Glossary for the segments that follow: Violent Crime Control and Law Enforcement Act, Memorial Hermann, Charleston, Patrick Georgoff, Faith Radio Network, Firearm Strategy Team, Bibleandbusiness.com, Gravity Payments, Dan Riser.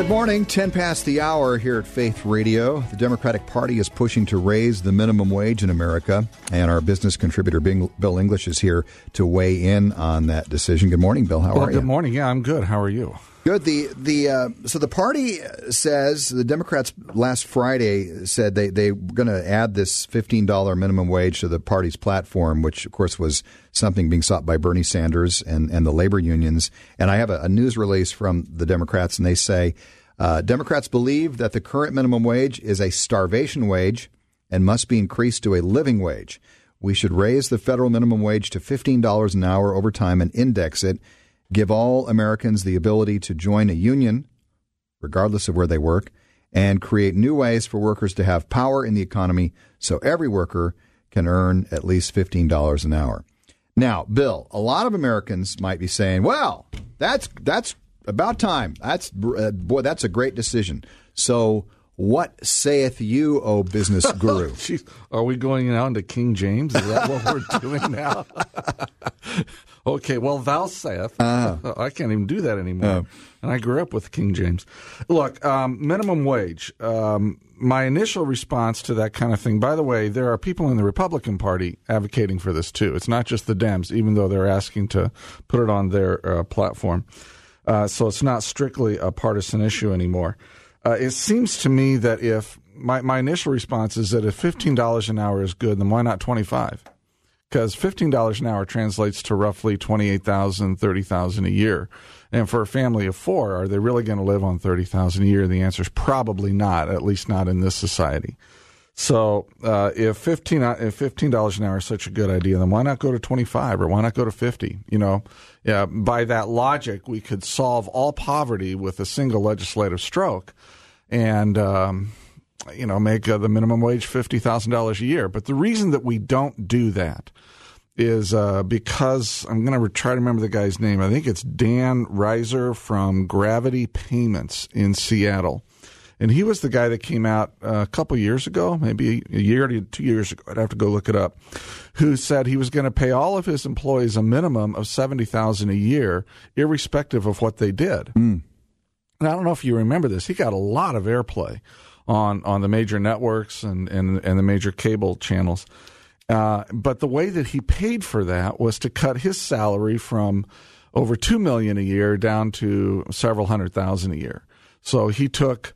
Good morning, 10 past the hour here at Faith Radio. The Democratic Party is pushing to raise the minimum wage in America, and our business contributor, Bill English, is here to weigh in on that decision. Good morning, Bill. How are you? Good morning. Yeah, I'm good. How are you? Good. So the party says, the Democrats last Friday said they were going to add this $15 minimum wage to the party's platform, which, of course, was something being sought by Bernie Sanders and the labor unions. And I have a news release from the Democrats, and they say, Democrats believe that the current minimum wage is a starvation wage and must be increased to a living wage. We should raise the federal minimum wage to $15 an hour over time and index it. Give all Americans the ability to join a union, regardless of where they work, and create new ways for workers to have power in the economy so every worker can earn at least $15 an hour. Now, Bill, a lot of Americans might be saying, well, that's about time. Boy, that's a great decision. So what saith you, O business guru? Jeez, are we going out into King James? Is that what we're doing now? Okay, well, thou saith. I can't even do that anymore. And I grew up with King James. Look, minimum wage. My initial response to that kind of thing, by the way, there are people in the Republican Party advocating for this too. It's not just the Dems, even though they're asking to put it on their platform. So it's not strictly a partisan issue anymore. It seems to me that if my initial response is that if $15 an hour is good, then why not $25? Because $15 an hour translates to roughly $28,000, $30,000 a year. And for a family of four, are they really going to live on $30,000 a year? The answer is probably not, at least not in this society. So if $15 an hour is such a good idea, then why not go to 25 or why not go to 50? You know, yeah, by that logic, we could solve all poverty with a single legislative stroke and, you know, make the minimum wage $50,000 a year. But the reason that we don't do that is because I'm going to try to remember the guy's name. I think it's Dan Riser from Gravity Payments in Seattle. And he was the guy that came out a couple years ago, maybe a year to 2 years ago, I'd have to go look it up, who said he was going to pay all of his employees a minimum of $70,000 a year, irrespective of what they did. Mm. And I don't know if you remember this. He got a lot of airplay on the major networks and the major cable channels. But the way that he paid for that was to cut his salary from over $2 million a year down to several hundred thousand a year. So he took...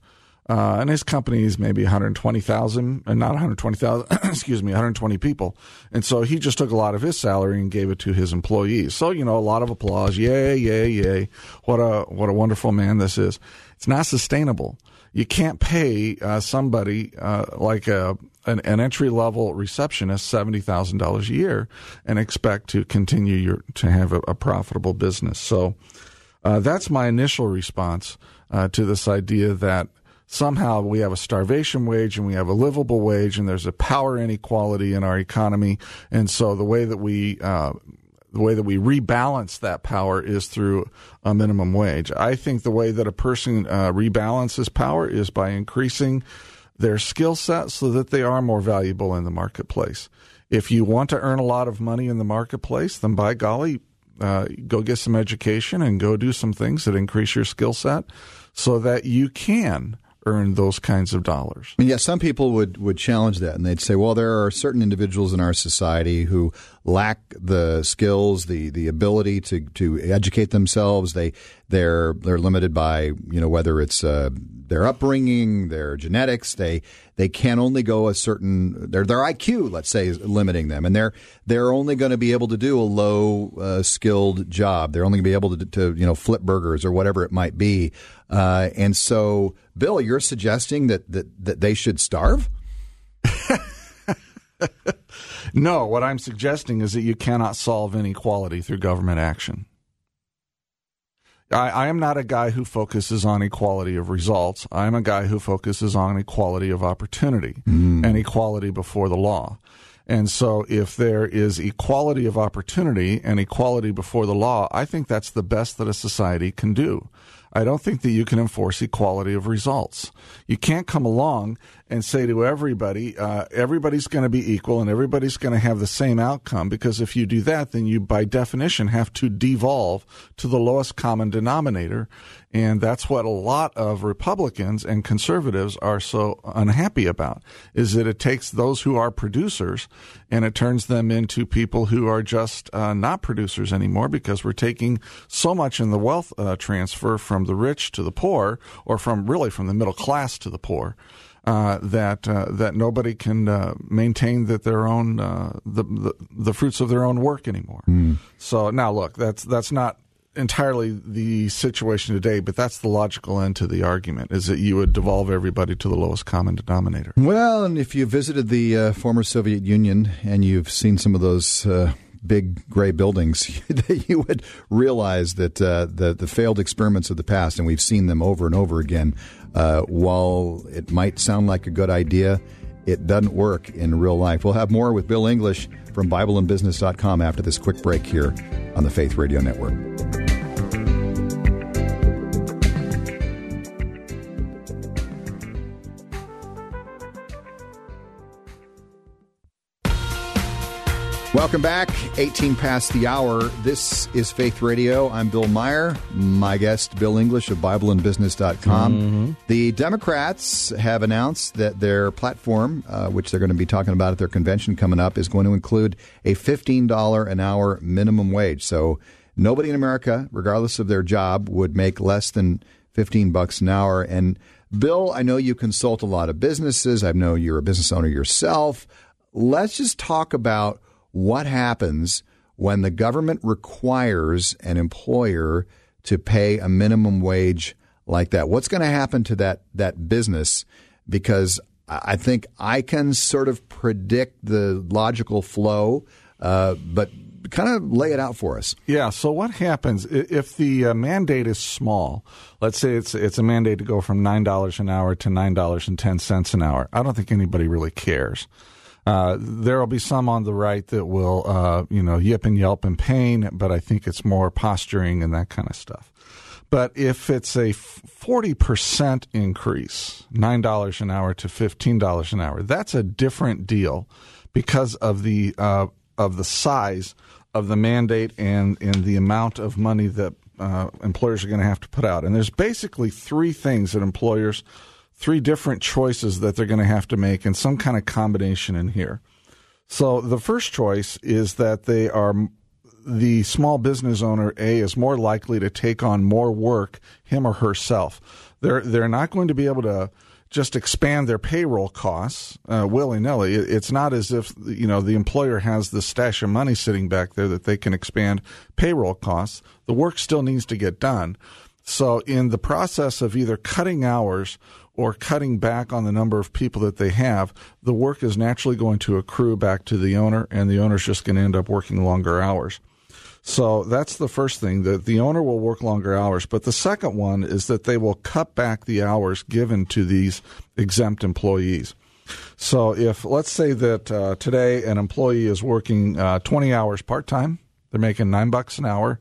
and his company is maybe 120,000, and not 120,000, excuse me, 120 people. And so he just took a lot of his salary and gave it to his employees. So, you know, a lot of applause. Yay, yay, yay. What a wonderful man this is. It's not sustainable. You can't pay somebody like an entry-level receptionist $70,000 a year and expect to continue to have a profitable business. So that's my initial response to this idea that somehow we have a starvation wage and we have a livable wage and there's a power inequality in our economy. And so the way that we rebalance that power is through a minimum wage. I think the way that a person rebalances power is by increasing their skill set so that they are more valuable in the marketplace. If you want to earn a lot of money in the marketplace, then by golly, go get some education and go do some things that increase your skill set so that you can earn those kinds of dollars. And yes, some people would challenge that, and they'd say, well, there are certain individuals in our society who lack the skills, the ability to educate themselves. They're limited by, you know, whether it's their upbringing, their genetics. They can only go a certain, their IQ, let's say, is limiting them, and they're only going to be able to do a low skilled job. They're only going to be able to you know, flip burgers or whatever it might be. And so, Bill, you're suggesting that they should starve? No, what I'm suggesting is that you cannot solve inequality through government action. I am not a guy who focuses on equality of results. I'm a guy who focuses on equality of opportunity and equality before the law. And so if there is equality of opportunity and equality before the law, I think that's the best that a society can do. I don't think that you can enforce equality of results. You can't come along and say to everybody, everybody's going to be equal and everybody's going to have the same outcome, because if you do that, then you, by definition, have to devolve to the lowest common denominator. And that's what a lot of Republicans and conservatives are so unhappy about, is that it takes those who are producers and it turns them into people who are just not producers anymore, because we're taking so much in the wealth transfer from the rich to the poor, or from the middle class to the poor, that nobody can maintain that their own the fruits of their own work anymore. Mm. So now, look, that's not entirely the situation today, but that's the logical end to the argument, is that you would devolve everybody to the lowest common denominator. Well, and if you visited the former Soviet Union and you've seen some of those big gray buildings, you would realize that the failed experiments of the past, and we've seen them over and over again, while it might sound like a good idea, it doesn't work in real life. We'll have more with Bill English from Bibleandbusiness.com after this quick break here on the Faith Radio Network. Welcome back. 18 past the hour. This is Faith Radio. I'm Bill Meyer. My guest, Bill English of BibleandBusiness.com. Mm-hmm. The Democrats have announced that their platform, which they're going to be talking about at their convention coming up, is going to include a $15 an hour minimum wage. So nobody in America, regardless of their job, would make less than $15 an hour. And Bill, I know you consult a lot of businesses. I know you're a business owner yourself. Let's just talk about what happens when the government requires an employer to pay a minimum wage like that? What's going to happen to that business? Because I think I can sort of predict the logical flow, but kind of lay it out for us. Yeah. So what happens if the mandate is small? Let's say it's a mandate to go from $9 an hour to $9.10 an hour. I don't think anybody really cares. There will be some on the right that will, yip and yelp in pain, but I think it's more posturing and that kind of stuff. But if it's a 40% increase, $9 an hour to $15 an hour, that's a different deal because of the size of the mandate and the amount of money that employers are going to have to put out. And there's basically three different choices that they're going to have to make, and some kind of combination in here. So the first choice is that the small business owner A is more likely to take on more work, him or herself. They're not going to be able to just expand their payroll costs willy-nilly. It's not as if the employer has the stash of money sitting back there that they can expand payroll costs. The work still needs to get done. So in the process of either cutting hours or cutting back on the number of people that they have, the work is naturally going to accrue back to the owner, and the owner's just going to end up working longer hours. So that's the first thing, that the owner will work longer hours. But the second one is that they will cut back the hours given to these exempt employees. So if, let's say that today an employee is working 20 hours part-time, they're making $9 an hour,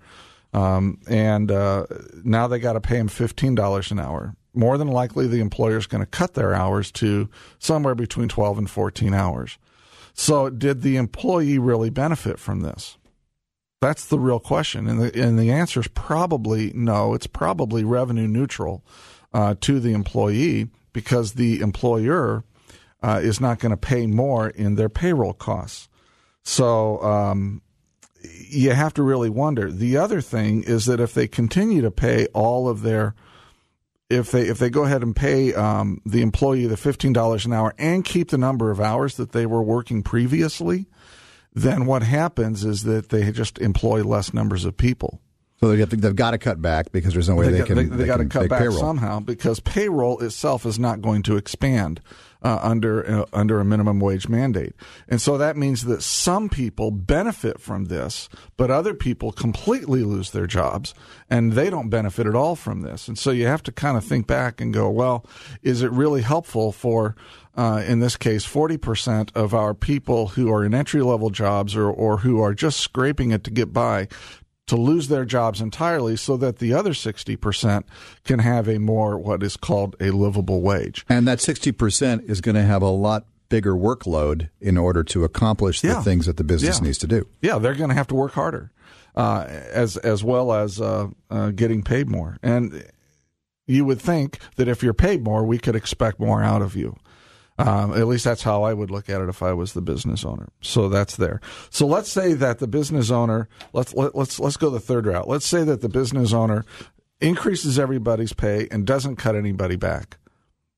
and now they got to pay them $15 an hour. More than likely, the employer is going to cut their hours to somewhere between 12 and 14 hours. So did the employee really benefit from this? That's the real question. And the answer is probably no. It's probably revenue neutral to the employee, because the employer is not going to pay more in their payroll costs. So you have to really wonder. The other thing is that if they continue to pay all of their if they go ahead and pay the employee the $15 an hour and keep the number of hours that they were working previously, then what happens is that they just employ less numbers of people. So they've got to cut back, because there's no way they can cut back payroll somehow, because payroll itself is not going to expand under a minimum wage mandate. And so that means that some people benefit from this, but other people completely lose their jobs, and they don't benefit at all from this. And so you have to kind of think back and go, well, is it really helpful for, in this case, 40% of our people who are in entry-level jobs or who are just scraping it to get by to lose their jobs entirely so that the other 60% can have a more what is called a livable wage. And that 60% is going to have a lot bigger workload in order to accomplish the things that the business needs to do. Yeah, they're going to have to work harder as well as getting paid more. And you would think that if you're paid more, we could expect more out of you. At least that's how I would look at it if I was the business owner. So that's there. So let's say that the business owner, let's go the third route. Let's say that the business owner increases everybody's pay and doesn't cut anybody back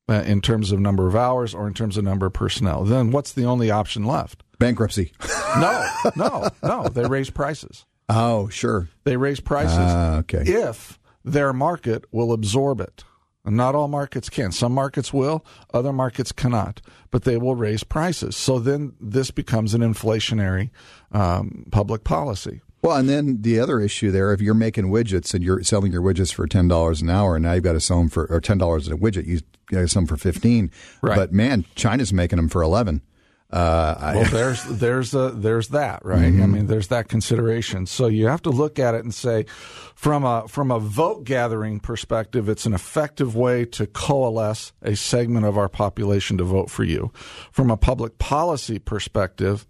in terms of number of hours or in terms of number of personnel. Then what's the only option left? Bankruptcy. No. They raise prices. Oh, sure. They raise prices if their market will absorb it. Not all markets can. Some markets will, other markets cannot, but they will raise prices. So then this becomes an inflationary public policy. Well, and then the other issue there, if you're making widgets and you're selling your widgets for $10 an hour, and now you've got to sell them for, or $10 a widget, you got to sell them for $15. Right. But man, China's making them for $11. There's that, right? Mm-hmm. I mean, there's that consideration. So you have to look at it and say, from a vote gathering perspective, it's an effective way to coalesce a segment of our population to vote for you. From a public policy perspective,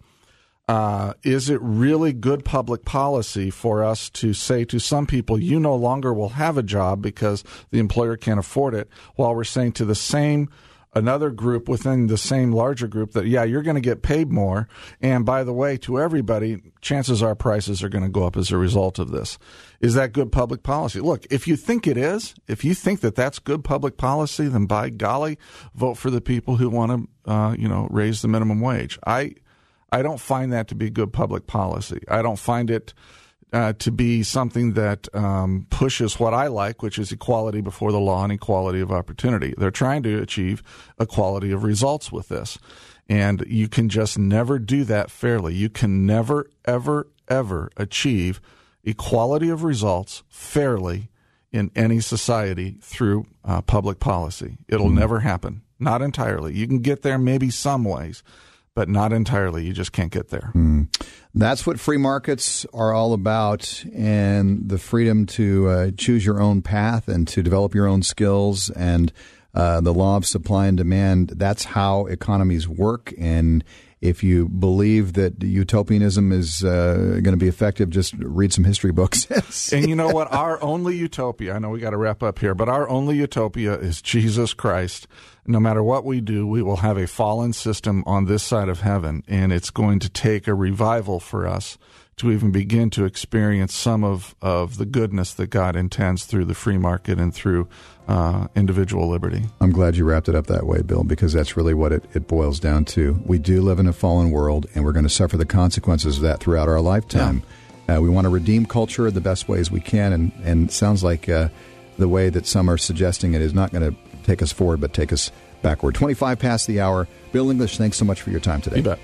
is it really good public policy for us to say to some people, you no longer will have a job because the employer can't afford it, while we're saying to the same another group within the same larger group that, yeah, you're going to get paid more. And by the way, to everybody, chances are prices are going to go up as a result of this. Is that good public policy? Look, if you think it is, if you think that that's good public policy, then by golly, vote for the people who want to, raise the minimum wage. I don't find that to be good public policy. I don't find it to be something that pushes what I like, which is equality before the law and equality of opportunity. They're trying to achieve equality of results with this. And you can just never do that fairly. You can never, ever, ever achieve equality of results fairly in any society through public policy. It'll never happen. Not entirely. You can get there maybe some ways, but not entirely. You just can't get there. Mm. That's what free markets are all about, and the freedom to choose your own path and to develop your own skills and the law of supply and demand. That's how economies work. And if you believe that utopianism is going to be effective, just read some history books. And you know what? Our only utopia, I know we got to wrap up here, but our only utopia is Jesus Christ. No matter what we do, we will have a fallen system on this side of heaven, and it's going to take a revival for us to even begin to experience some of the goodness that God intends through the free market and through individual liberty. I'm glad you wrapped it up that way, Bill, because that's really what it boils down to. We do live in a fallen world, and we're going to suffer the consequences of that throughout our lifetime. Yeah. We want to redeem culture the best ways we can, and it sounds like the way that some are suggesting it is not going to take us forward, but take us backward. 25 past the hour. Bill English, thanks so much for your time today. You bet.